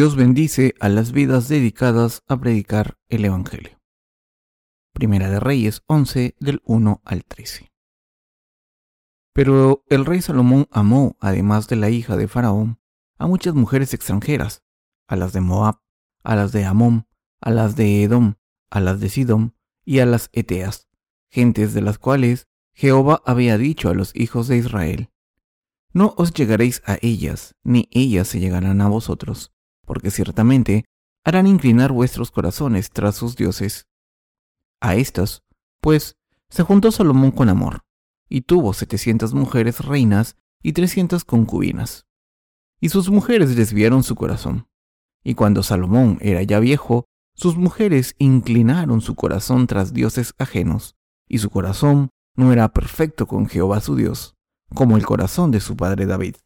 Dios bendice a las vidas dedicadas a predicar el Evangelio. Primera de Reyes 11, del 1 al 13. Pero el rey Salomón amó, además de la hija de Faraón, a muchas mujeres extranjeras, a las de Moab, a las de Amón, a las de Edom, a las de Sidón y a las Eteas, gentes de las cuales Jehová había dicho a los hijos de Israel: No os llegaréis a ellas, ni ellas se llegarán a vosotros, porque ciertamente harán inclinar vuestros corazones tras sus dioses. A estas, pues, se juntó Salomón con amor, y tuvo 700 mujeres reinas y 300 concubinas. Y sus mujeres desviaron su corazón. Y cuando Salomón era ya viejo, sus mujeres inclinaron su corazón tras dioses ajenos, y su corazón no era perfecto con Jehová su Dios, como el corazón de su padre David.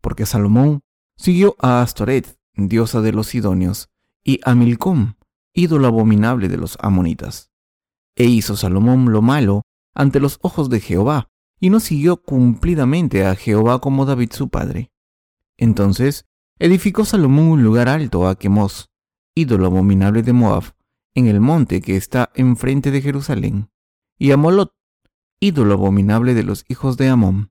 Porque Salomón siguió a Astoret, diosa de los sidonios, y a Milcom, ídolo abominable de los amonitas. E hizo Salomón lo malo ante los ojos de Jehová, y no siguió cumplidamente a Jehová como David su padre. Entonces edificó Salomón un lugar alto a Quemos, ídolo abominable de Moab, en el monte que está enfrente de Jerusalén, y a Moloc, ídolo abominable de los hijos de Amón.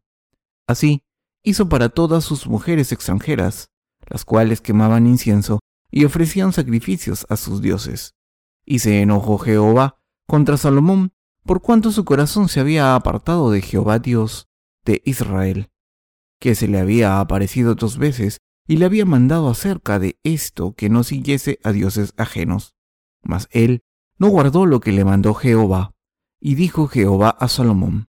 Así hizo para todas sus mujeres extranjeras, las cuales quemaban incienso y ofrecían sacrificios a sus dioses. Y se enojó Jehová contra Salomón, por cuanto su corazón se había apartado de Jehová Dios de Israel, que se le había aparecido 2 veces y le había mandado acerca de esto que no siguiese a dioses ajenos. Mas él no guardó lo que le mandó Jehová. Y dijo Jehová a Salomón: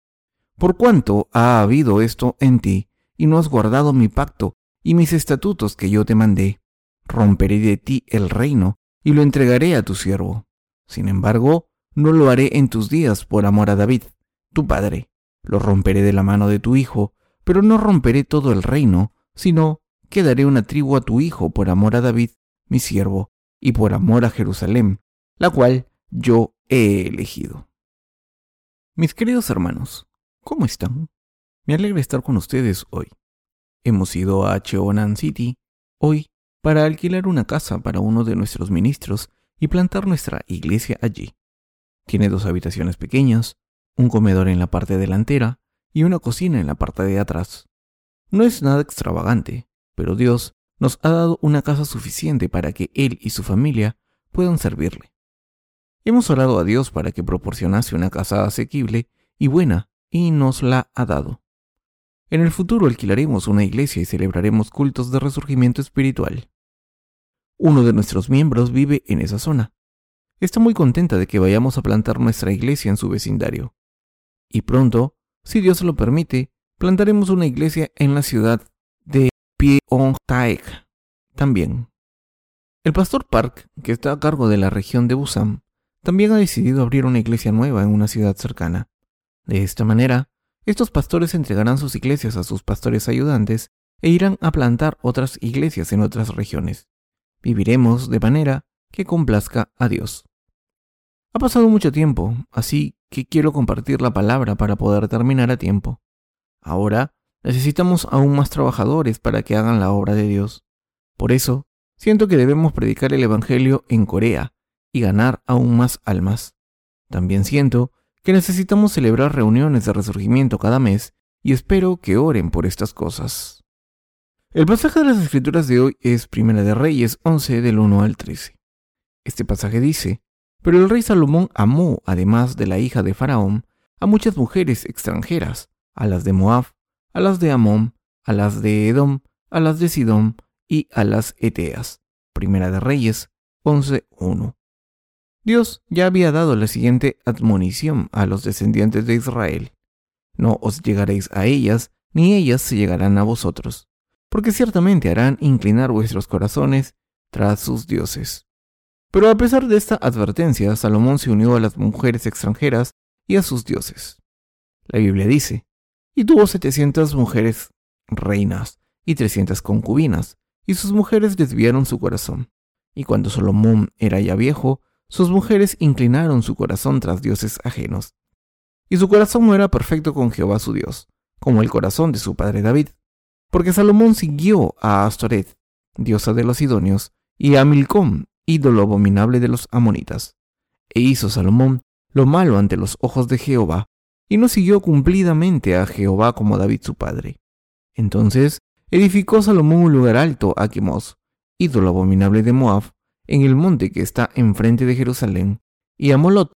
Por cuanto ha habido esto en ti, y no has guardado mi pacto y mis estatutos que yo te mandé, romperé de ti el reino y lo entregaré a tu siervo. Sin embargo, no lo haré en tus días por amor a David, tu padre. Lo romperé de la mano de tu hijo, pero no romperé todo el reino, sino que daré una tribu a tu hijo por amor a David, mi siervo, y por amor a Jerusalén, la cual yo he elegido. Mis queridos hermanos, ¿cómo están? Me alegra estar con ustedes hoy. Hemos ido a Cheonan City hoy para alquilar una casa para uno de nuestros ministros y plantar nuestra iglesia allí. Tiene 2 habitaciones pequeñas, un comedor en la parte delantera y una cocina en la parte de atrás. No es nada extravagante, pero Dios nos ha dado una casa suficiente para que él y su familia puedan servirle. Hemos orado a Dios para que proporcionase una casa asequible y buena, y nos la ha dado. En el futuro alquilaremos una iglesia y celebraremos cultos de resurgimiento espiritual. Uno de nuestros miembros vive en esa zona. Está muy contenta de que vayamos a plantar nuestra iglesia en su vecindario. Y pronto, si Dios lo permite, plantaremos una iglesia en la ciudad de Pyeongtaek también. El pastor Park, que está a cargo de la región de Busan, también ha decidido abrir una iglesia nueva en una ciudad cercana. De esta manera, estos pastores entregarán sus iglesias a sus pastores ayudantes e irán a plantar otras iglesias en otras regiones. Viviremos de manera que complazca a Dios. Ha pasado mucho tiempo, así que quiero compartir la palabra para poder terminar a tiempo. Ahora necesitamos aún más trabajadores para que hagan la obra de Dios. Por eso, siento que debemos predicar el Evangelio en Corea y ganar aún más almas. También siento que necesitamos celebrar reuniones de resurgimiento cada mes y espero que oren por estas cosas. El pasaje de las Escrituras de hoy es Primera de Reyes 11 del 1 al 13. Este pasaje dice: Pero el rey Salomón amó, además de la hija de Faraón, a muchas mujeres extranjeras, a las de Moab, a las de Amón, a las de Edom, a las de Sidón y a las Eteas. Primera de Reyes 11:1. Dios ya había dado la siguiente admonición a los descendientes de Israel: No os llegaréis a ellas, ni ellas se llegarán a vosotros, porque ciertamente harán inclinar vuestros corazones tras sus dioses. Pero a pesar de esta advertencia, Salomón se unió a las mujeres extranjeras y a sus dioses. La Biblia dice: Y tuvo 700 mujeres reinas y 300 concubinas, y sus mujeres desviaron su corazón. Y cuando Salomón era ya viejo, sus mujeres inclinaron su corazón tras dioses ajenos. Y su corazón no era perfecto con Jehová su Dios, como el corazón de su padre David, porque Salomón siguió a Astoret, diosa de los sidonios, y a Milcom, ídolo abominable de los amonitas. E hizo Salomón lo malo ante los ojos de Jehová, y no siguió cumplidamente a Jehová como David su padre. Entonces edificó Salomón un lugar alto a Quemos, ídolo abominable de Moab, en el monte que está enfrente de Jerusalén, y a Moloc,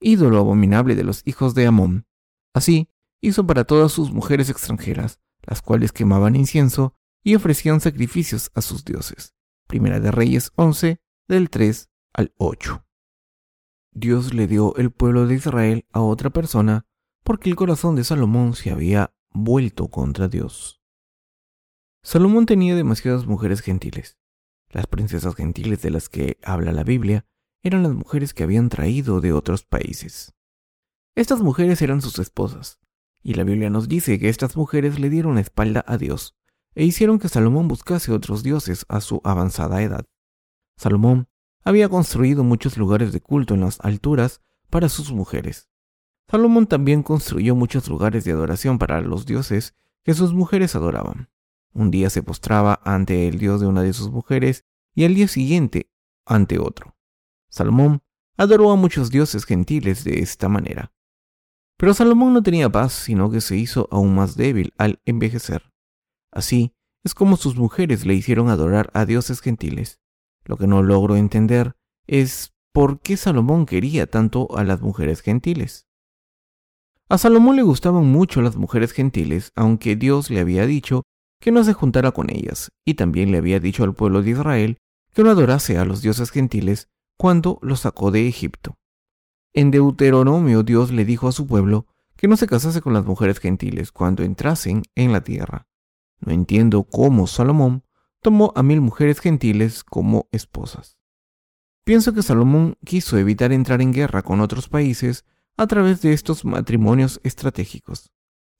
ídolo abominable de los hijos de Amón. Así hizo para todas sus mujeres extranjeras, las cuales quemaban incienso y ofrecían sacrificios a sus dioses. Primera de Reyes 11, del 3 al 8. Dios le dio el pueblo de Israel a otra persona porque el corazón de Salomón se había vuelto contra Dios. Salomón tenía demasiadas mujeres gentiles. Las princesas gentiles de las que habla la Biblia eran las mujeres que habían traído de otros países. Estas mujeres eran sus esposas, y la Biblia nos dice que estas mujeres le dieron la espalda a Dios e hicieron que Salomón buscase otros dioses a su avanzada edad. Salomón había construido muchos lugares de culto en las alturas para sus mujeres. Salomón también construyó muchos lugares de adoración para los dioses que sus mujeres adoraban. Un día se postraba ante el dios de una de sus mujeres y al día siguiente ante otro. Salomón adoró a muchos dioses gentiles de esta manera. Pero Salomón no tenía paz, sino que se hizo aún más débil al envejecer. Así es como sus mujeres le hicieron adorar a dioses gentiles. Lo que no logro entender es por qué Salomón quería tanto a las mujeres gentiles. A Salomón le gustaban mucho las mujeres gentiles, aunque Dios le había dicho que no se juntara con ellas, y también le había dicho al pueblo de Israel que no adorase a los dioses gentiles cuando los sacó de Egipto. En Deuteronomio, Dios le dijo a su pueblo que no se casase con las mujeres gentiles cuando entrasen en la tierra. No entiendo cómo Salomón tomó a 1,000 mujeres gentiles como esposas. Pienso que Salomón quiso evitar entrar en guerra con otros países a través de estos matrimonios estratégicos.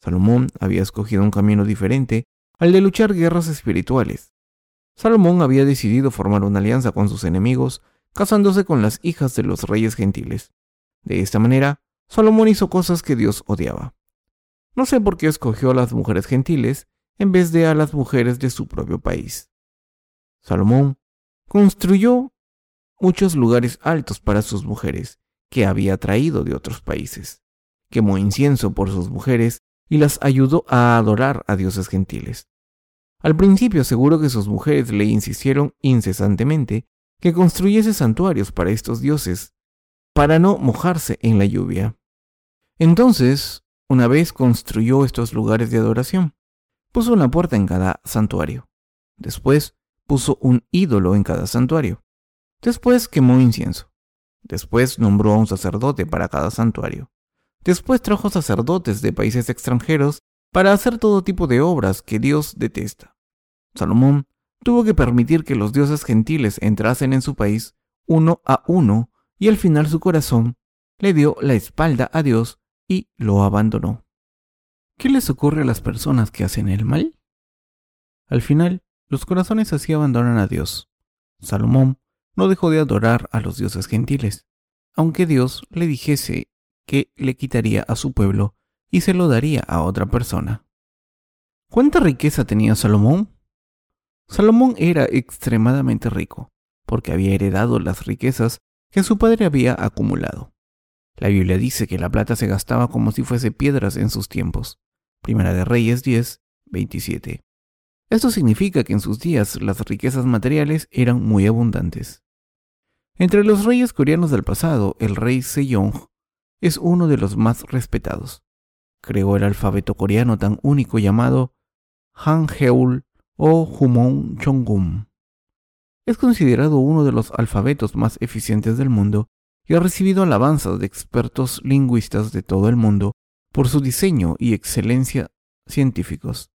Salomón había escogido un camino diferente al de luchar guerras espirituales. Salomón había decidido formar una alianza con sus enemigos, casándose con las hijas de los reyes gentiles. De esta manera, Salomón hizo cosas que Dios odiaba. No sé por qué escogió a las mujeres gentiles en vez de a las mujeres de su propio país. Salomón construyó muchos lugares altos para sus mujeres que había traído de otros países. Quemó incienso por sus mujeres y las ayudó a adorar a dioses gentiles. Al principio seguro que sus mujeres le insistieron incesantemente que construyese santuarios para estos dioses para no mojarse en la lluvia. Entonces, una vez construyó estos lugares de adoración, puso una puerta en cada santuario. Después puso un ídolo en cada santuario. Después quemó incienso. Después nombró a un sacerdote para cada santuario. Después trajo sacerdotes de países extranjeros para hacer todo tipo de obras que Dios detesta. Salomón tuvo que permitir que los dioses gentiles entrasen en su país uno a uno, y al final su corazón le dio la espalda a Dios y lo abandonó. ¿Qué les ocurre a las personas que hacen el mal? Al final, los corazones así abandonan a Dios. Salomón no dejó de adorar a los dioses gentiles, aunque Dios le dijese que le quitaría a su pueblo y se lo daría a otra persona. ¿Cuánta riqueza tenía Salomón? Salomón era extremadamente rico, porque había heredado las riquezas que su padre había acumulado. La Biblia dice que la plata se gastaba como si fuese piedras en sus tiempos. Primera de Reyes 10, 27. Esto significa que en sus días las riquezas materiales eran muy abundantes. Entre los reyes coreanos del pasado, el rey Sejong es uno de los más respetados. Creó el alfabeto coreano tan único llamado Hangul o Hunmin Jeongeum. Es considerado uno de los alfabetos más eficientes del mundo y ha recibido alabanzas de expertos lingüistas de todo el mundo por su diseño y excelencia científicos.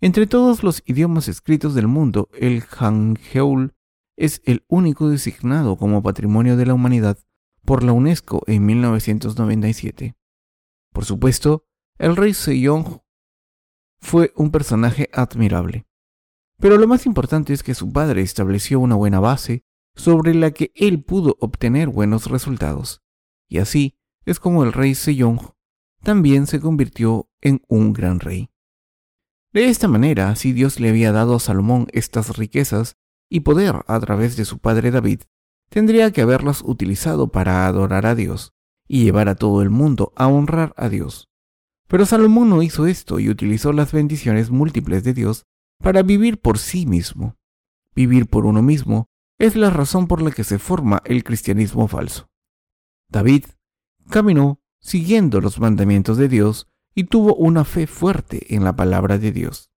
Entre todos los idiomas escritos del mundo, el Hangul es el único designado como Patrimonio de la Humanidad por la UNESCO en 1997. Por supuesto, el rey Sejong fue un personaje admirable, pero lo más importante es que su padre estableció una buena base sobre la que él pudo obtener buenos resultados, y así es como el rey Sejong también se convirtió en un gran rey. De esta manera, así Dios le había dado a Salomón estas riquezas y poder a través de su padre David, tendría que haberlas utilizado para adorar a Dios y llevar a todo el mundo a honrar a Dios. Pero Salomón no hizo esto y utilizó las bendiciones múltiples de Dios para vivir por sí mismo. Vivir por uno mismo es la razón por la que se forma el cristianismo falso. David caminó siguiendo los mandamientos de Dios y tuvo una fe fuerte en la palabra de Dios.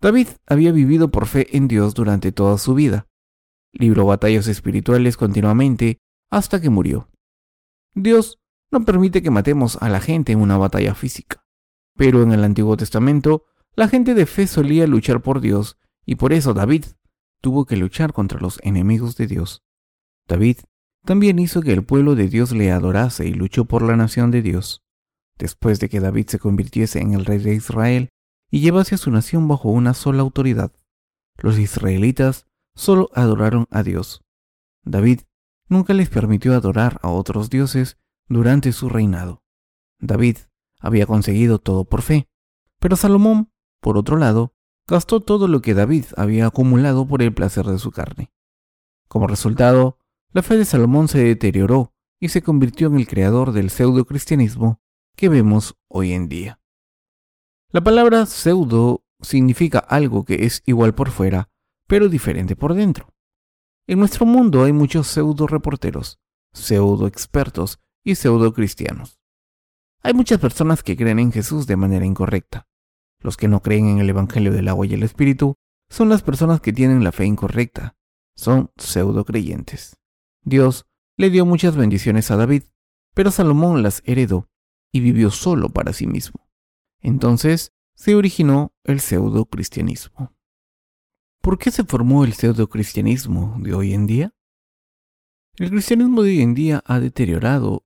David había vivido por fe en Dios durante toda su vida. Libró batallas espirituales continuamente hasta que murió. Dios no permite que matemos a la gente en una batalla física, pero en el Antiguo Testamento la gente de fe solía luchar por Dios y por eso David tuvo que luchar contra los enemigos de Dios. David también hizo que el pueblo de Dios le adorase y luchó por la nación de Dios. Después de que David se convirtiese en el rey de Israel y llevase a su nación bajo una sola autoridad, los israelitas solo adoraron a Dios. David nunca les permitió adorar a otros dioses durante su reinado. David había conseguido todo por fe, pero Salomón, por otro lado, gastó todo lo que David había acumulado por el placer de su carne. Como resultado, la fe de Salomón se deterioró y se convirtió en el creador del pseudo-cristianismo que vemos hoy en día. La palabra pseudo significa algo que es igual por fuera, pero diferente por dentro. En nuestro mundo hay muchos pseudo-reporteros, pseudo-expertos y pseudo-cristianos. Hay muchas personas que creen en Jesús de manera incorrecta. Los que no creen en el Evangelio del agua y el Espíritu son las personas que tienen la fe incorrecta, son pseudo-creyentes. Dios le dio muchas bendiciones a David, pero Salomón las heredó y vivió solo para sí mismo. Entonces se originó el pseudo-cristianismo. ¿Por qué se formó el pseudo-cristianismo de hoy en día? El cristianismo de hoy en día ha deteriorado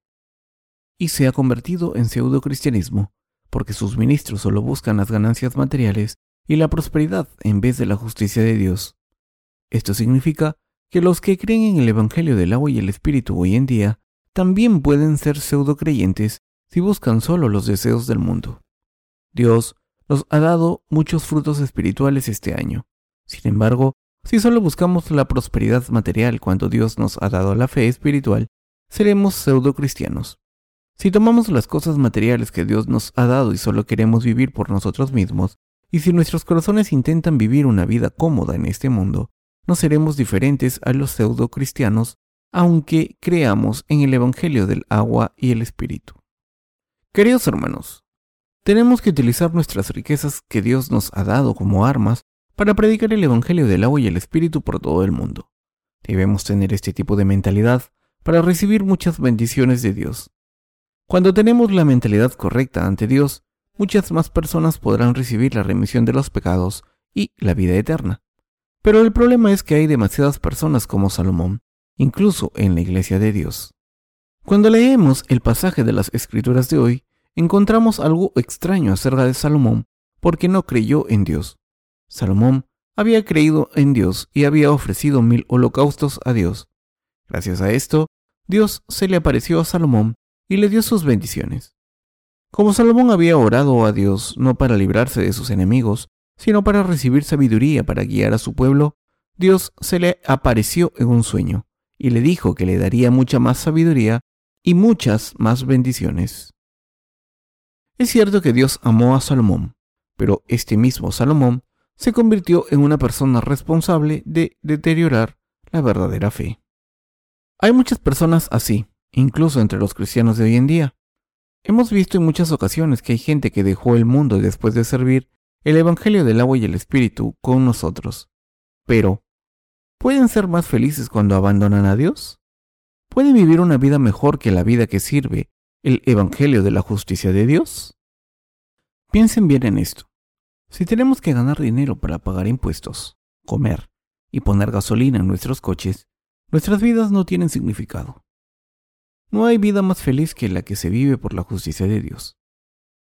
y se ha convertido en pseudo-cristianismo porque sus ministros solo buscan las ganancias materiales y la prosperidad en vez de la justicia de Dios. Esto significa que los que creen en el Evangelio del agua y el Espíritu hoy en día también pueden ser pseudo-creyentes si buscan solo los deseos del mundo. Dios nos ha dado muchos frutos espirituales este año. Sin embargo, si solo buscamos la prosperidad material cuando Dios nos ha dado la fe espiritual, seremos pseudo-cristianos. Si tomamos las cosas materiales que Dios nos ha dado y solo queremos vivir por nosotros mismos, y si nuestros corazones intentan vivir una vida cómoda en este mundo, no seremos diferentes a los pseudo-cristianos, aunque creamos en el Evangelio del agua y el Espíritu. Queridos hermanos, tenemos que utilizar nuestras riquezas que Dios nos ha dado como armas para predicar el Evangelio del agua y el Espíritu por todo el mundo. Debemos tener este tipo de mentalidad para recibir muchas bendiciones de Dios. Cuando tenemos la mentalidad correcta ante Dios, muchas más personas podrán recibir la remisión de los pecados y la vida eterna. Pero el problema es que hay demasiadas personas como Salomón, incluso en la Iglesia de Dios. Cuando leemos el pasaje de las Escrituras de hoy, encontramos algo extraño acerca de Salomón porque no creyó en Dios. Salomón había creído en Dios y había ofrecido 1,000 holocaustos a Dios. Gracias a esto, Dios se le apareció a Salomón y le dio sus bendiciones. Como Salomón había orado a Dios no para librarse de sus enemigos, sino para recibir sabiduría para guiar a su pueblo, Dios se le apareció en un sueño y le dijo que le daría mucha más sabiduría y muchas más bendiciones. Es cierto que Dios amó a Salomón, pero este mismo Salomón se convirtió en una persona responsable de deteriorar la verdadera fe. Hay muchas personas así, incluso entre los cristianos de hoy en día. Hemos visto en muchas ocasiones que hay gente que dejó el mundo después de servir el Evangelio del agua y el Espíritu con nosotros. Pero, ¿pueden ser más felices cuando abandonan a Dios? ¿Pueden vivir una vida mejor que la vida que sirve el Evangelio de la justicia de Dios? Piensen bien en esto. Si tenemos que ganar dinero para pagar impuestos, comer y poner gasolina en nuestros coches, nuestras vidas no tienen significado. No hay vida más feliz que la que se vive por la justicia de Dios.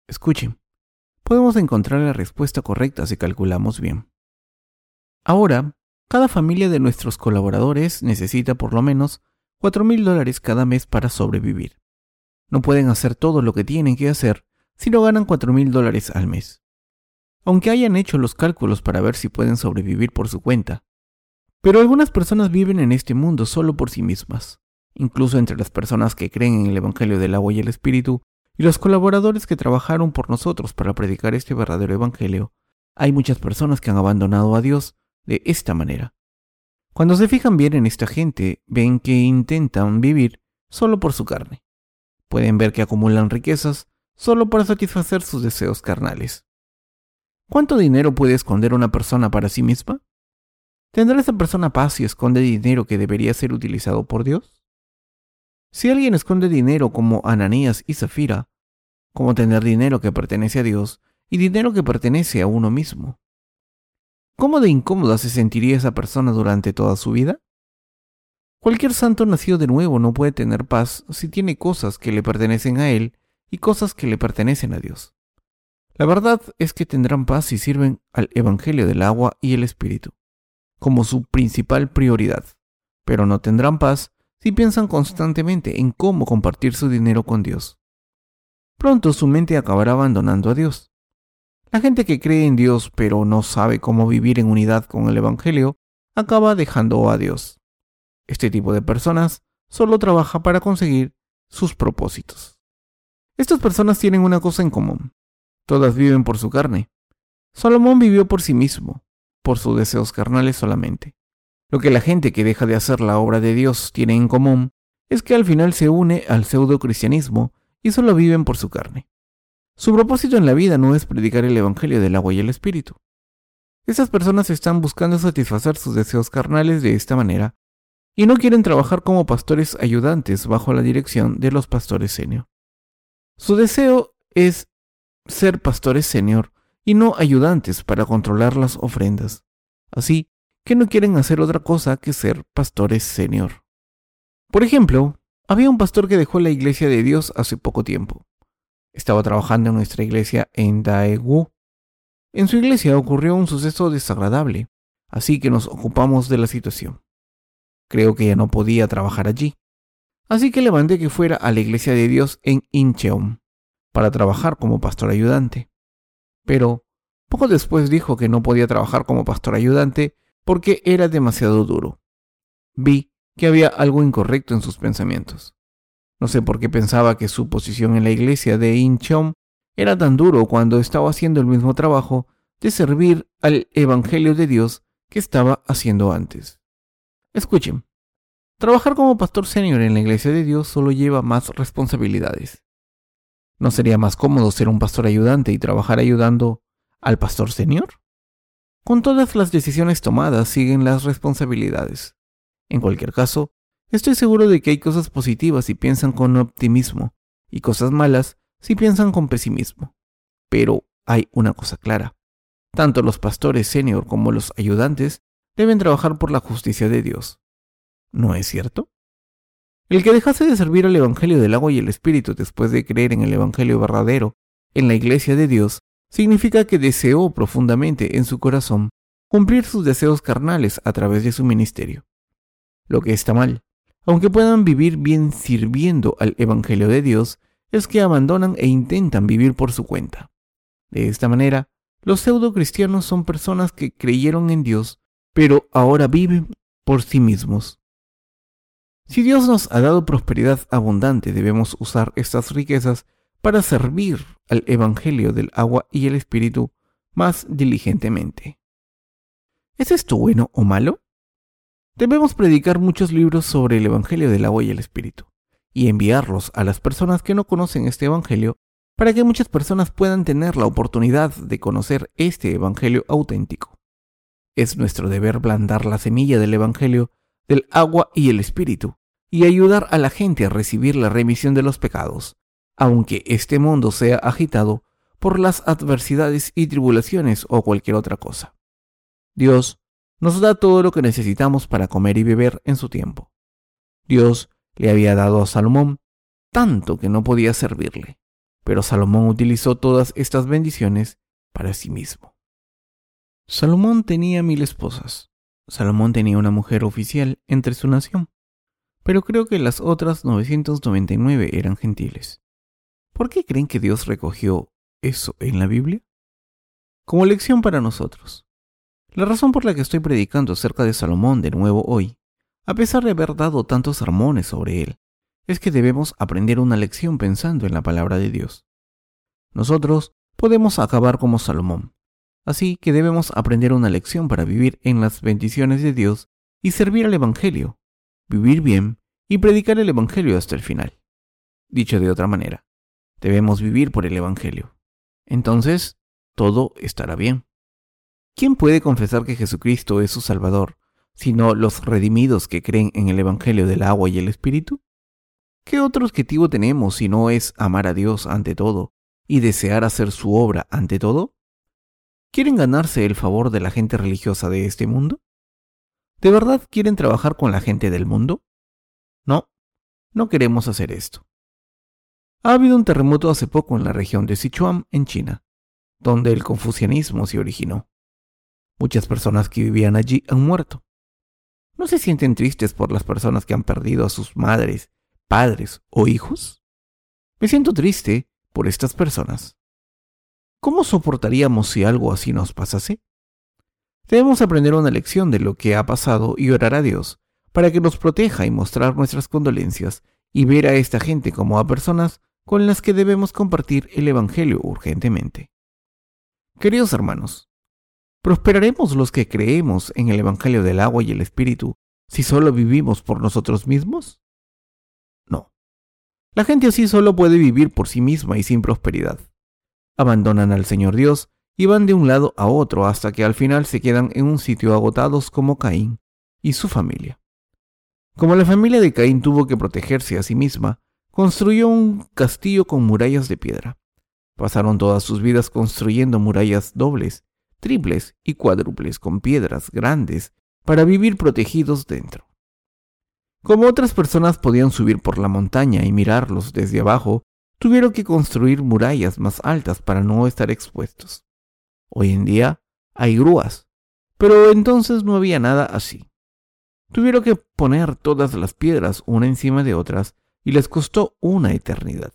Escuchen, podemos encontrar la respuesta correcta si calculamos bien. Ahora, cada familia de nuestros colaboradores necesita por lo menos $4,000 cada mes para sobrevivir. No pueden hacer todo lo que tienen que hacer si no ganan $4,000 al mes. aunque hayan hecho los cálculos para ver si pueden sobrevivir por su cuenta. Pero algunas personas viven en este mundo solo por sí mismas. Incluso entre las personas que creen en el Evangelio del agua y el Espíritu y los colaboradores que trabajaron por nosotros para predicar este verdadero Evangelio, hay muchas personas que han abandonado a Dios de esta manera. Cuando se fijan bien en esta gente, ven que intentan vivir solo por su carne. Pueden ver que acumulan riquezas solo para satisfacer sus deseos carnales. ¿Cuánto dinero puede esconder una persona para sí misma? ¿Tendrá esa persona paz si esconde dinero que debería ser utilizado por Dios? Si alguien esconde dinero como Ananías y Zafira, ¿cómo tener dinero que pertenece a Dios y dinero que pertenece a uno mismo? ¿Cómo de incómoda se sentiría esa persona durante toda su vida? Cualquier santo nacido de nuevo no puede tener paz si tiene cosas que le pertenecen a él y cosas que le pertenecen a Dios. La verdad es que tendrán paz si sirven al Evangelio del agua y el Espíritu como su principal prioridad, pero no tendrán paz si piensan constantemente en cómo compartir su dinero con Dios. Pronto su mente acabará abandonando a Dios. La gente que cree en Dios pero no sabe cómo vivir en unidad con el Evangelio, acaba dejando a Dios. Este tipo de personas solo trabaja para conseguir sus propósitos. Estas personas tienen una cosa en común. Todas viven por su carne. Salomón vivió por sí mismo, por sus deseos carnales solamente. Lo que la gente que deja de hacer la obra de Dios tiene en común es que al final se une al pseudo-cristianismo y solo viven por su carne. Su propósito en la vida no es predicar el Evangelio del agua y el Espíritu. Esas personas están buscando satisfacer sus deseos carnales de esta manera y no quieren trabajar como pastores ayudantes bajo la dirección de los pastores senior. Su deseo es ser pastores senior y no ayudantes para controlar las ofrendas. Así que no quieren hacer otra cosa que ser pastores senior. Por ejemplo, había un pastor que dejó la iglesia de Dios hace poco tiempo. Estaba trabajando en nuestra iglesia en Daegu. En su iglesia ocurrió un suceso desagradable, así que nos ocupamos de la situación. Creo que ya no podía trabajar allí, así que le mandé que fuera a la iglesia de Dios en Incheon para trabajar como pastor ayudante. Pero poco después dijo que no podía trabajar como pastor ayudante porque era demasiado duro. Vi que había algo incorrecto en sus pensamientos. No sé por qué pensaba que su posición en la iglesia de Incheon era tan duro cuando estaba haciendo el mismo trabajo de servir al Evangelio de Dios que estaba haciendo antes. Escuchen, trabajar como pastor senior en la iglesia de Dios solo lleva más responsabilidades. ¿No sería más cómodo ser un pastor ayudante y trabajar ayudando al pastor senior? Con todas las decisiones tomadas siguen las responsabilidades. En cualquier caso, estoy seguro de que hay cosas positivas si piensan con optimismo y cosas malas si piensan con pesimismo. Pero hay una cosa clara. Tanto los pastores senior como los ayudantes deben trabajar por la justicia de Dios. ¿No es cierto? El que dejase de servir al Evangelio del agua y el Espíritu después de creer en el Evangelio verdadero, en la iglesia de Dios, significa que deseó profundamente en su corazón cumplir sus deseos carnales a través de su ministerio. Lo que está mal, aunque puedan vivir bien sirviendo al Evangelio de Dios, es que abandonan e intentan vivir por su cuenta. De esta manera, los pseudo-cristianos son personas que creyeron en Dios, pero ahora viven por sí mismos. Si Dios nos ha dado prosperidad abundante, debemos usar estas riquezas para servir al Evangelio del agua y el Espíritu más diligentemente. ¿Es esto bueno o malo? Debemos predicar muchos libros sobre el Evangelio del agua y el Espíritu y enviarlos a las personas que no conocen este Evangelio para que muchas personas puedan tener la oportunidad de conocer este Evangelio auténtico. Es nuestro deber plantar la semilla del Evangelio del agua y el Espíritu y ayudar a la gente a recibir la remisión de los pecados, aunque este mundo sea agitado por las adversidades y tribulaciones o cualquier otra cosa. Dios nos da todo lo que necesitamos para comer y beber en su tiempo. Dios le había dado a Salomón tanto que no podía servirle, pero Salomón utilizó todas estas bendiciones para sí mismo. Salomón tenía 1000 esposas. Salomón tenía una mujer oficial entre su nación, pero creo que las otras 999 eran gentiles. ¿Por qué creen que Dios recogió eso en la Biblia? como lección para nosotros. La razón por la que estoy predicando acerca de Salomón de nuevo hoy, a pesar de haber dado tantos sermones sobre él, es que debemos aprender una lección pensando en la palabra de Dios. Nosotros podemos acabar como Salomón, así que debemos aprender una lección para vivir en las bendiciones de Dios y servir al Evangelio, vivir bien y predicar el Evangelio hasta el final. Dicho de otra manera, debemos vivir por el Evangelio. Entonces, todo estará bien. ¿Quién puede confesar que Jesucristo es su Salvador, sino los redimidos que creen en el Evangelio del agua y el Espíritu? ¿Qué otro objetivo tenemos si no es amar a Dios ante todo y desear hacer su obra ante todo? ¿Quieren ganarse el favor de la gente religiosa de este mundo? ¿De verdad quieren trabajar con la gente del mundo? No, no queremos hacer esto. Ha habido un terremoto hace poco en la región de Sichuan, en China, donde el confucianismo se originó. Muchas personas que vivían allí han muerto. ¿No se sienten tristes por las personas que han perdido a sus madres, padres o hijos? Me siento triste por estas personas. ¿Cómo soportaríamos si algo así nos pasase? Debemos aprender una lección de lo que ha pasado y orar a Dios para que nos proteja y mostrar nuestras condolencias y ver a esta gente como a personas con las que debemos compartir el Evangelio urgentemente. Queridos hermanos, ¿prosperaremos los que creemos en el Evangelio del agua y el Espíritu si solo vivimos por nosotros mismos? No. La gente así solo puede vivir por sí misma y sin prosperidad. Abandonan al Señor Dios y van de un lado a otro hasta que al final se quedan en un sitio agotados como Caín y su familia. Como la familia de Caín tuvo que protegerse a sí misma, construyó un castillo con murallas de piedra. Pasaron todas sus vidas construyendo murallas dobles, triples y cuádruples con piedras grandes para vivir protegidos dentro. Como otras personas podían subir por la montaña y mirarlos desde abajo, tuvieron que construir murallas más altas para no estar expuestos. Hoy en día hay grúas, pero entonces no había nada así. Tuvieron que poner todas las piedras una encima de otras y les costó una eternidad.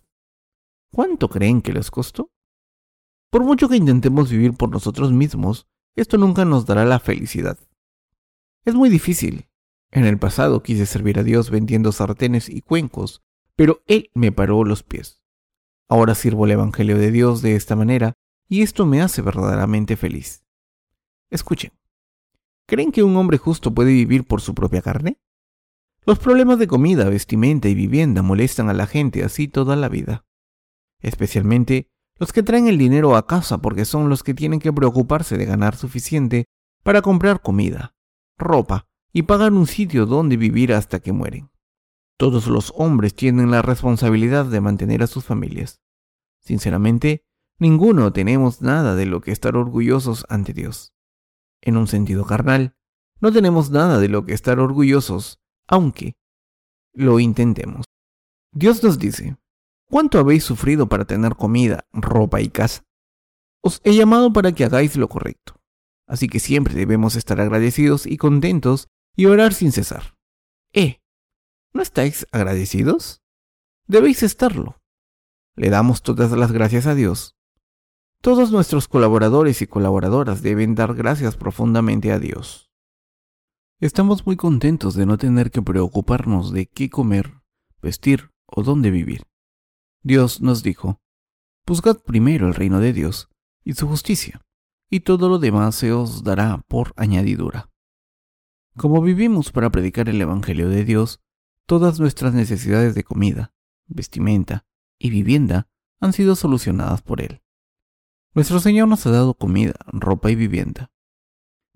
¿Cuánto creen que les costó? Por mucho que intentemos vivir por nosotros mismos, esto nunca nos dará la felicidad. Es muy difícil. En el pasado quise servir a Dios vendiendo sartenes y cuencos, pero Él me paró los pies. Ahora sirvo el Evangelio de Dios de esta manera y esto me hace verdaderamente feliz. Escuchen, ¿creen que un hombre justo puede vivir por su propia carne? Los problemas de comida, vestimenta y vivienda molestan a la gente así toda la vida. Especialmente los que traen el dinero a casa porque son los que tienen que preocuparse de ganar suficiente para comprar comida, ropa y pagar un sitio donde vivir hasta que mueren. Todos los hombres tienen la responsabilidad de mantener a sus familias. Sinceramente, ninguno tenemos nada de lo que estar orgullosos ante Dios. En un sentido carnal, no tenemos nada de lo que estar orgullosos, aunque lo intentemos. Dios nos dice: ¿cuánto habéis sufrido para tener comida, ropa y casa? Os he llamado para que hagáis lo correcto. Así que siempre debemos estar agradecidos y contentos y orar sin cesar. ¿No estáis agradecidos? Debéis estarlo. Le damos todas las gracias a Dios. Todos nuestros colaboradores y colaboradoras deben dar gracias profundamente a Dios. Estamos muy contentos de no tener que preocuparnos de qué comer, vestir o dónde vivir. Dios nos dijo: buscad primero el reino de Dios y su justicia, y todo lo demás se os dará por añadidura. Como vivimos para predicar el Evangelio de Dios, todas nuestras necesidades de comida, vestimenta y vivienda han sido solucionadas por Él. Nuestro Señor nos ha dado comida, ropa y vivienda.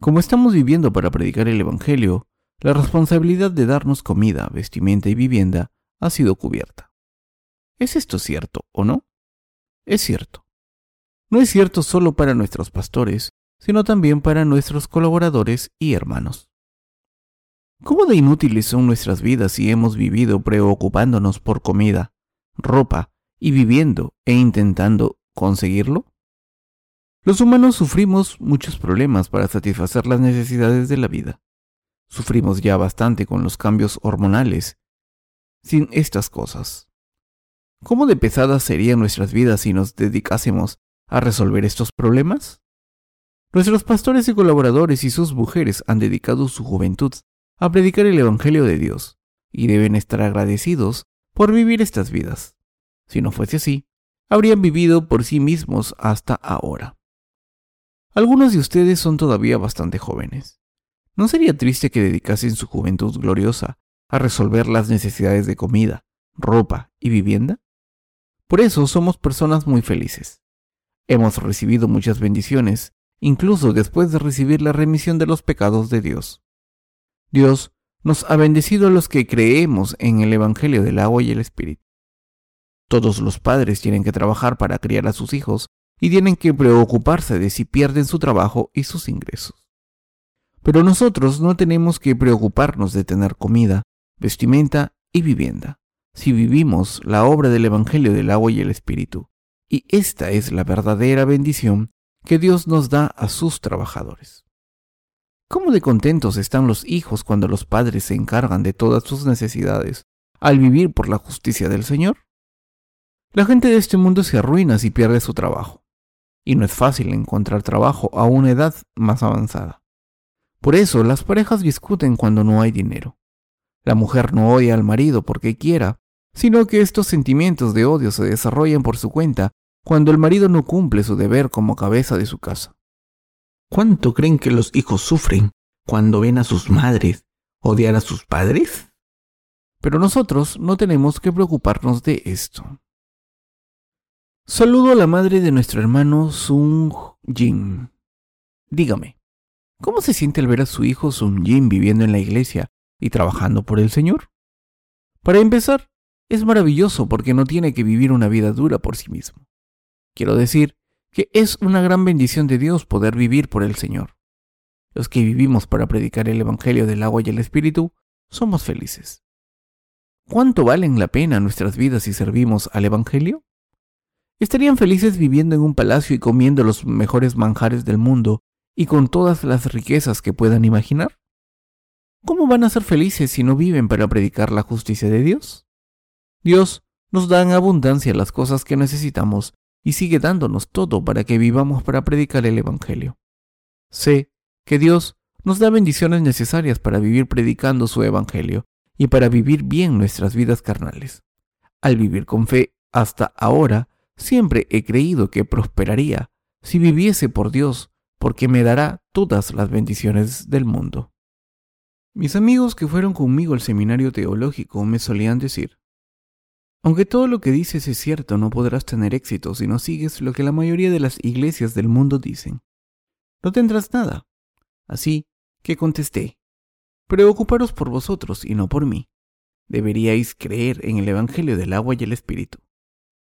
Como estamos viviendo para predicar el Evangelio, la responsabilidad de darnos comida, vestimenta y vivienda ha sido cubierta. ¿Es esto cierto o no? Es cierto. No es cierto solo para nuestros pastores, sino también para nuestros colaboradores y hermanos. ¿Cómo de inútiles son nuestras vidas si hemos vivido preocupándonos por comida, ropa y viviendo e intentando conseguirlo? Los humanos sufrimos muchos problemas para satisfacer las necesidades de la vida. Sufrimos ya bastante con los cambios hormonales sin estas cosas. ¿Cómo de pesadas serían nuestras vidas si nos dedicásemos a resolver estos problemas? Nuestros pastores y colaboradores y sus mujeres han dedicado su juventud a predicar el Evangelio de Dios y deben estar agradecidos por vivir estas vidas. Si no fuese así, habrían vivido por sí mismos hasta ahora. Algunos de ustedes son todavía bastante jóvenes. ¿No sería triste que dedicasen su juventud gloriosa a resolver las necesidades de comida, ropa y vivienda? Por eso somos personas muy felices. Hemos recibido muchas bendiciones, incluso después de recibir la remisión de los pecados de Dios. Dios nos ha bendecido a los que creemos en el Evangelio del agua y el Espíritu. Todos los padres tienen que trabajar para criar a sus hijos y tienen que preocuparse de si pierden su trabajo y sus ingresos. Pero nosotros no tenemos que preocuparnos de tener comida, vestimenta y vivienda, si vivimos la obra del Evangelio del agua y el Espíritu. Y esta es la verdadera bendición que Dios nos da a sus trabajadores. ¿Cómo de contentos están los hijos cuando los padres se encargan de todas sus necesidades al vivir por la justicia del Señor? La gente de este mundo se arruina si pierde su trabajo, y no es fácil encontrar trabajo a una edad más avanzada. Por eso las parejas discuten cuando no hay dinero. La mujer no odia al marido porque quiera, sino que estos sentimientos de odio se desarrollan por su cuenta cuando el marido no cumple su deber como cabeza de su casa. ¿Cuánto creen que los hijos sufren cuando ven a sus madres odiar a sus padres? Pero nosotros no tenemos que preocuparnos de esto. Saludo a la madre de nuestro hermano Sung Jin. Dígame, ¿cómo se siente al ver a su hijo Sung Jin viviendo en la iglesia y trabajando por el Señor? Para empezar, es maravilloso porque no tiene que vivir una vida dura por sí mismo. Quiero decir que es una gran bendición de Dios poder vivir por el Señor. Los que vivimos para predicar el Evangelio del agua y el Espíritu somos felices. ¿Cuánto valen la pena nuestras vidas si servimos al Evangelio? Estarían felices viviendo en un palacio y comiendo los mejores manjares del mundo y con todas las riquezas que puedan imaginar. ¿Cómo van a ser felices si no viven para predicar la justicia de Dios? Dios nos da en abundancia las cosas que necesitamos y sigue dándonos todo para que vivamos para predicar el Evangelio. Sé que Dios nos da bendiciones necesarias para vivir predicando su Evangelio y para vivir bien nuestras vidas carnales. Al vivir con fe hasta ahora, siempre he creído que prosperaría si viviese por Dios, porque me dará todas las bendiciones del mundo. Mis amigos que fueron conmigo al seminario teológico me solían decir: aunque todo lo que dices es cierto, no podrás tener éxito si no sigues lo que la mayoría de las iglesias del mundo dicen. No tendrás nada. Así que contesté: preocuparos por vosotros y no por mí. Deberíais creer en el Evangelio del agua y el Espíritu,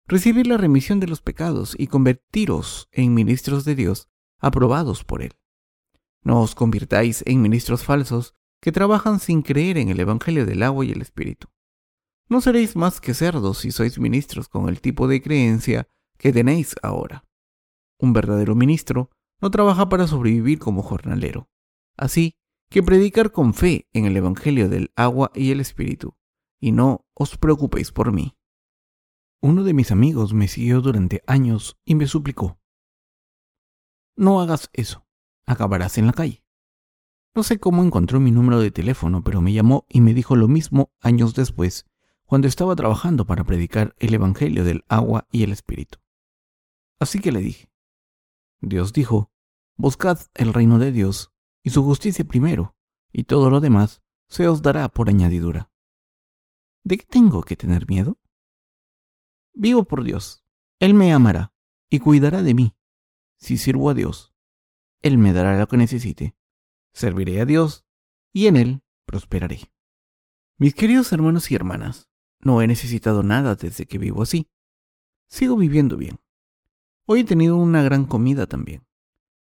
recibir la remisión de los pecados y convertiros en ministros de Dios, aprobados por Él. No os convirtáis en ministros falsos que trabajan sin creer en el Evangelio del agua y el Espíritu. No seréis más que cerdos si sois ministros con el tipo de creencia que tenéis ahora. Un verdadero ministro no trabaja para sobrevivir como jornalero. Así que predicar con fe en el Evangelio del agua y el Espíritu, y no os preocupéis por mí. Uno de mis amigos me siguió durante años y me suplicó: no hagas eso, acabarás en la calle. No sé cómo encontró mi número de teléfono, pero me llamó y me dijo lo mismo años después, cuando estaba trabajando para predicar el Evangelio del agua y el Espíritu. Así que le dije: Dios dijo, buscad el reino de Dios y su justicia primero, y todo lo demás se os dará por añadidura. ¿De qué tengo que tener miedo? Vivo por Dios. Él me amará y cuidará de mí. Si sirvo a Dios, Él me dará lo que necesite. Serviré a Dios y en Él prosperaré. Mis queridos hermanos y hermanas, no he necesitado nada desde que vivo así. Sigo viviendo bien. Hoy he tenido una gran comida también.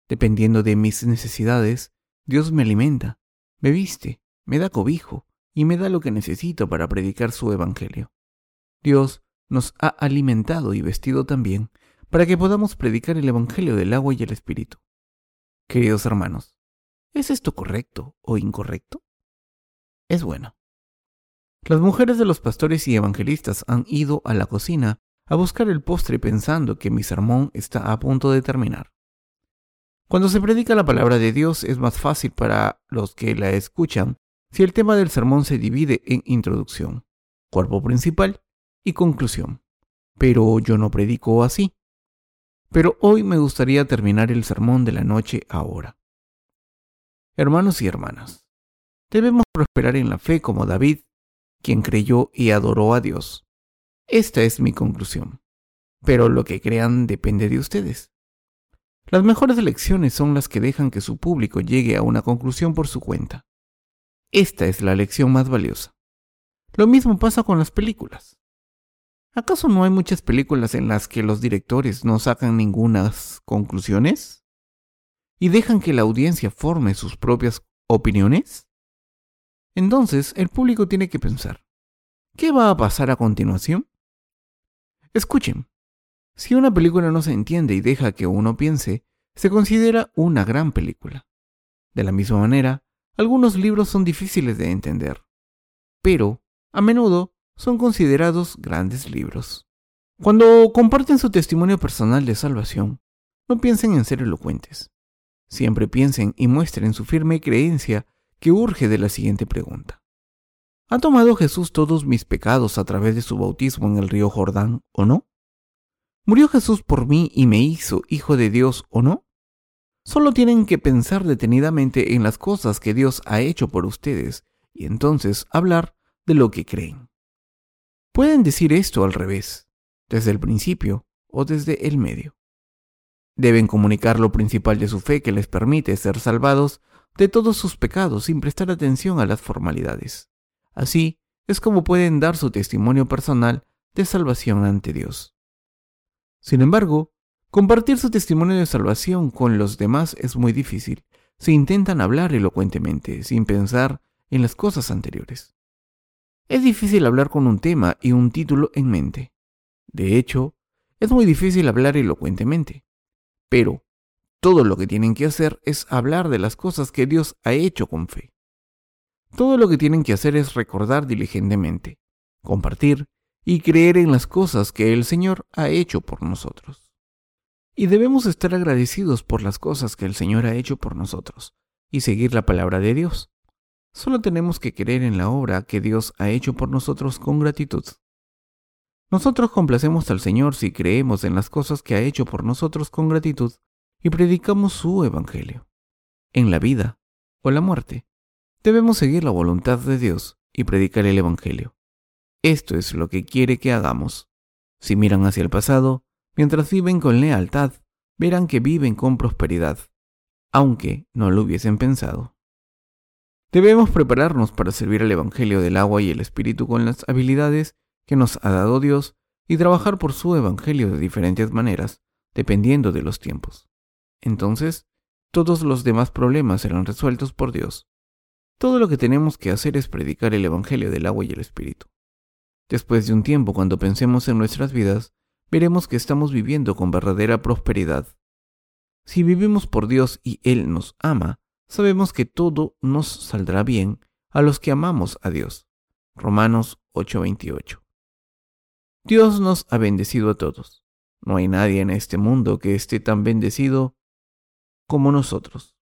Dependiendo de mis necesidades, Dios me alimenta, me viste, me da cobijo y me da lo que necesito para predicar su Evangelio. Dios nos ha alimentado y vestido también para que podamos predicar el Evangelio del agua y el Espíritu. Queridos hermanos, ¿es esto correcto o incorrecto? Es bueno. Las mujeres de los pastores y evangelistas han ido a la cocina a buscar el postre pensando que mi sermón está a punto de terminar. Cuando se predica la palabra de Dios es más fácil para los que la escuchan si el tema del sermón se divide en introducción, cuerpo principal y conclusión. Pero yo no predico así. Pero hoy me gustaría terminar el sermón de la noche ahora. Hermanos y hermanas, debemos prosperar en la fe como David, quien creyó y adoró a Dios. Esta es mi conclusión. Pero lo que crean depende de ustedes. Las mejores lecciones son las que dejan que su público llegue a una conclusión por su cuenta. Esta es la lección más valiosa. Lo mismo pasa con las películas. ¿Acaso no hay muchas películas en las que los directores no sacan ningunas conclusiones? ¿Y dejan que la audiencia forme sus propias opiniones? Entonces, el público tiene que pensar, ¿qué va a pasar a continuación? Escuchen. Si una película no se entiende y deja que uno piense, se considera una gran película. De la misma manera, algunos libros son difíciles de entender, pero, a menudo, son considerados grandes libros. Cuando comparten su testimonio personal de salvación, no piensen en ser elocuentes. Siempre piensen y muestren su firme creencia que urge de la siguiente pregunta. ¿Ha tomado Jesús todos mis pecados a través de su bautismo en el río Jordán o no? ¿Murió Jesús por mí y me hizo hijo de Dios o no? Solo tienen que pensar detenidamente en las cosas que Dios ha hecho por ustedes y entonces hablar de lo que creen. Pueden decir esto al revés, desde el principio o desde el medio. Deben comunicar lo principal de su fe que les permite ser salvados de todos sus pecados sin prestar atención a las formalidades. Así es como pueden dar su testimonio personal de salvación ante Dios. Sin embargo, compartir su testimonio de salvación con los demás es muy difícil si intentan hablar elocuentemente, sin pensar en las cosas anteriores. Es difícil hablar con un tema y un título en mente. De hecho, es muy difícil hablar elocuentemente. Pero todo lo que tienen que hacer es hablar de las cosas que Dios ha hecho con fe. Todo lo que tienen que hacer es recordar diligentemente, compartir y creer en las cosas que el Señor ha hecho por nosotros. Y debemos estar agradecidos por las cosas que el Señor ha hecho por nosotros y seguir la palabra de Dios. Solo tenemos que creer en la obra que Dios ha hecho por nosotros con gratitud. Nosotros complacemos al Señor si creemos en las cosas que ha hecho por nosotros con gratitud y predicamos su evangelio. En la vida o la muerte, debemos seguir la voluntad de Dios y predicar el evangelio. Esto es lo que quiere que hagamos. Si miran hacia el pasado, mientras viven con lealtad, verán que viven con prosperidad, aunque no lo hubiesen pensado. Debemos prepararnos para servir al Evangelio del agua y el Espíritu con las habilidades que nos ha dado Dios y trabajar por su Evangelio de diferentes maneras, dependiendo de los tiempos. Entonces, todos los demás problemas serán resueltos por Dios. Todo lo que tenemos que hacer es predicar el Evangelio del agua y el Espíritu. Después de un tiempo, cuando pensemos en nuestras vidas, veremos que estamos viviendo con verdadera prosperidad. Si vivimos por Dios y Él nos ama, sabemos que todo nos saldrá bien a los que amamos a Dios. Romanos 8:28. Dios nos ha bendecido a todos. No hay nadie en este mundo que esté tan bendecido como nosotros.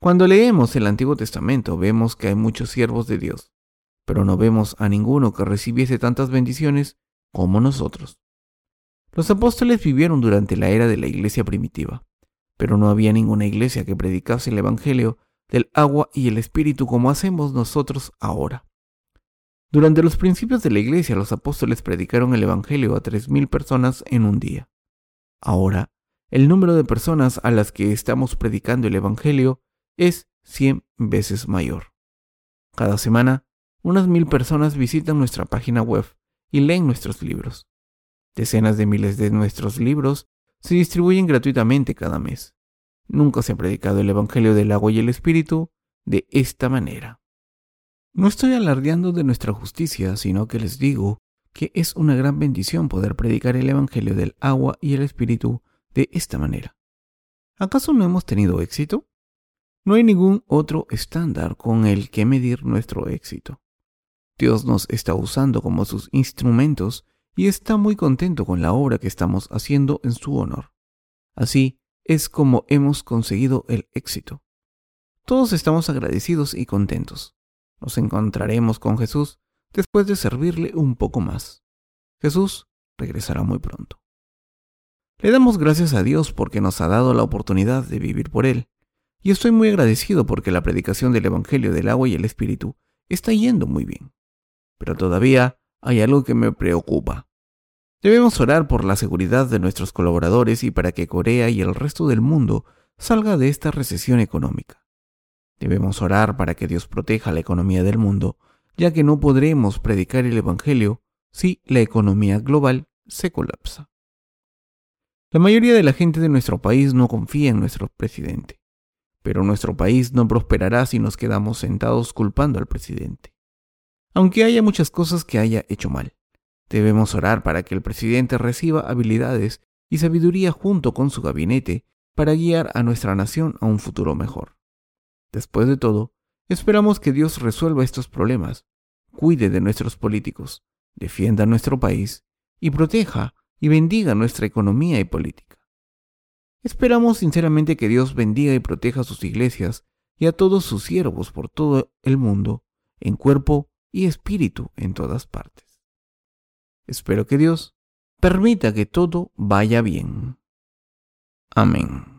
Cuando leemos el Antiguo Testamento, vemos que hay muchos siervos de Dios, pero no vemos a ninguno que recibiese tantas bendiciones como nosotros. Los apóstoles vivieron durante la era de la iglesia primitiva, pero no había ninguna iglesia que predicase el evangelio del agua y el espíritu como hacemos nosotros ahora. Durante los principios de la iglesia, los apóstoles predicaron el evangelio a 3,000 personas en un día. Ahora, el número de personas a las que estamos predicando el evangelio es 100 veces mayor. Cada semana, unas 1,000 personas visitan nuestra página web y leen nuestros libros. Decenas de miles de nuestros libros se distribuyen gratuitamente cada mes. Nunca se ha predicado el Evangelio del agua y el Espíritu de esta manera. No estoy alardeando de nuestra justicia, sino que les digo que es una gran bendición poder predicar el Evangelio del agua y el Espíritu de esta manera. ¿Acaso no hemos tenido éxito? No hay ningún otro estándar con el que medir nuestro éxito. Dios nos está usando como sus instrumentos y está muy contento con la obra que estamos haciendo en su honor. Así es como hemos conseguido el éxito. Todos estamos agradecidos y contentos. Nos encontraremos con Jesús después de servirle un poco más. Jesús regresará muy pronto. Le damos gracias a Dios porque nos ha dado la oportunidad de vivir por Él. Y estoy muy agradecido porque la predicación del Evangelio del agua y el Espíritu está yendo muy bien. Pero todavía hay algo que me preocupa. Debemos orar por la seguridad de nuestros colaboradores y para que Corea y el resto del mundo salga de esta recesión económica. Debemos orar para que Dios proteja la economía del mundo, ya que no podremos predicar el Evangelio si la economía global se colapsa. La mayoría de la gente de nuestro país no confía en nuestro presidente, pero nuestro país no prosperará si nos quedamos sentados culpando al presidente. Aunque haya muchas cosas que haya hecho mal, debemos orar para que el presidente reciba habilidades y sabiduría junto con su gabinete para guiar a nuestra nación a un futuro mejor. Después de todo, esperamos que Dios resuelva estos problemas, cuide de nuestros políticos, defienda nuestro país y proteja y bendiga nuestra economía y política. Esperamos sinceramente que Dios bendiga y proteja a sus iglesias y a todos sus siervos por todo el mundo, en cuerpo y espíritu en todas partes. Espero que Dios permita que todo vaya bien. Amén.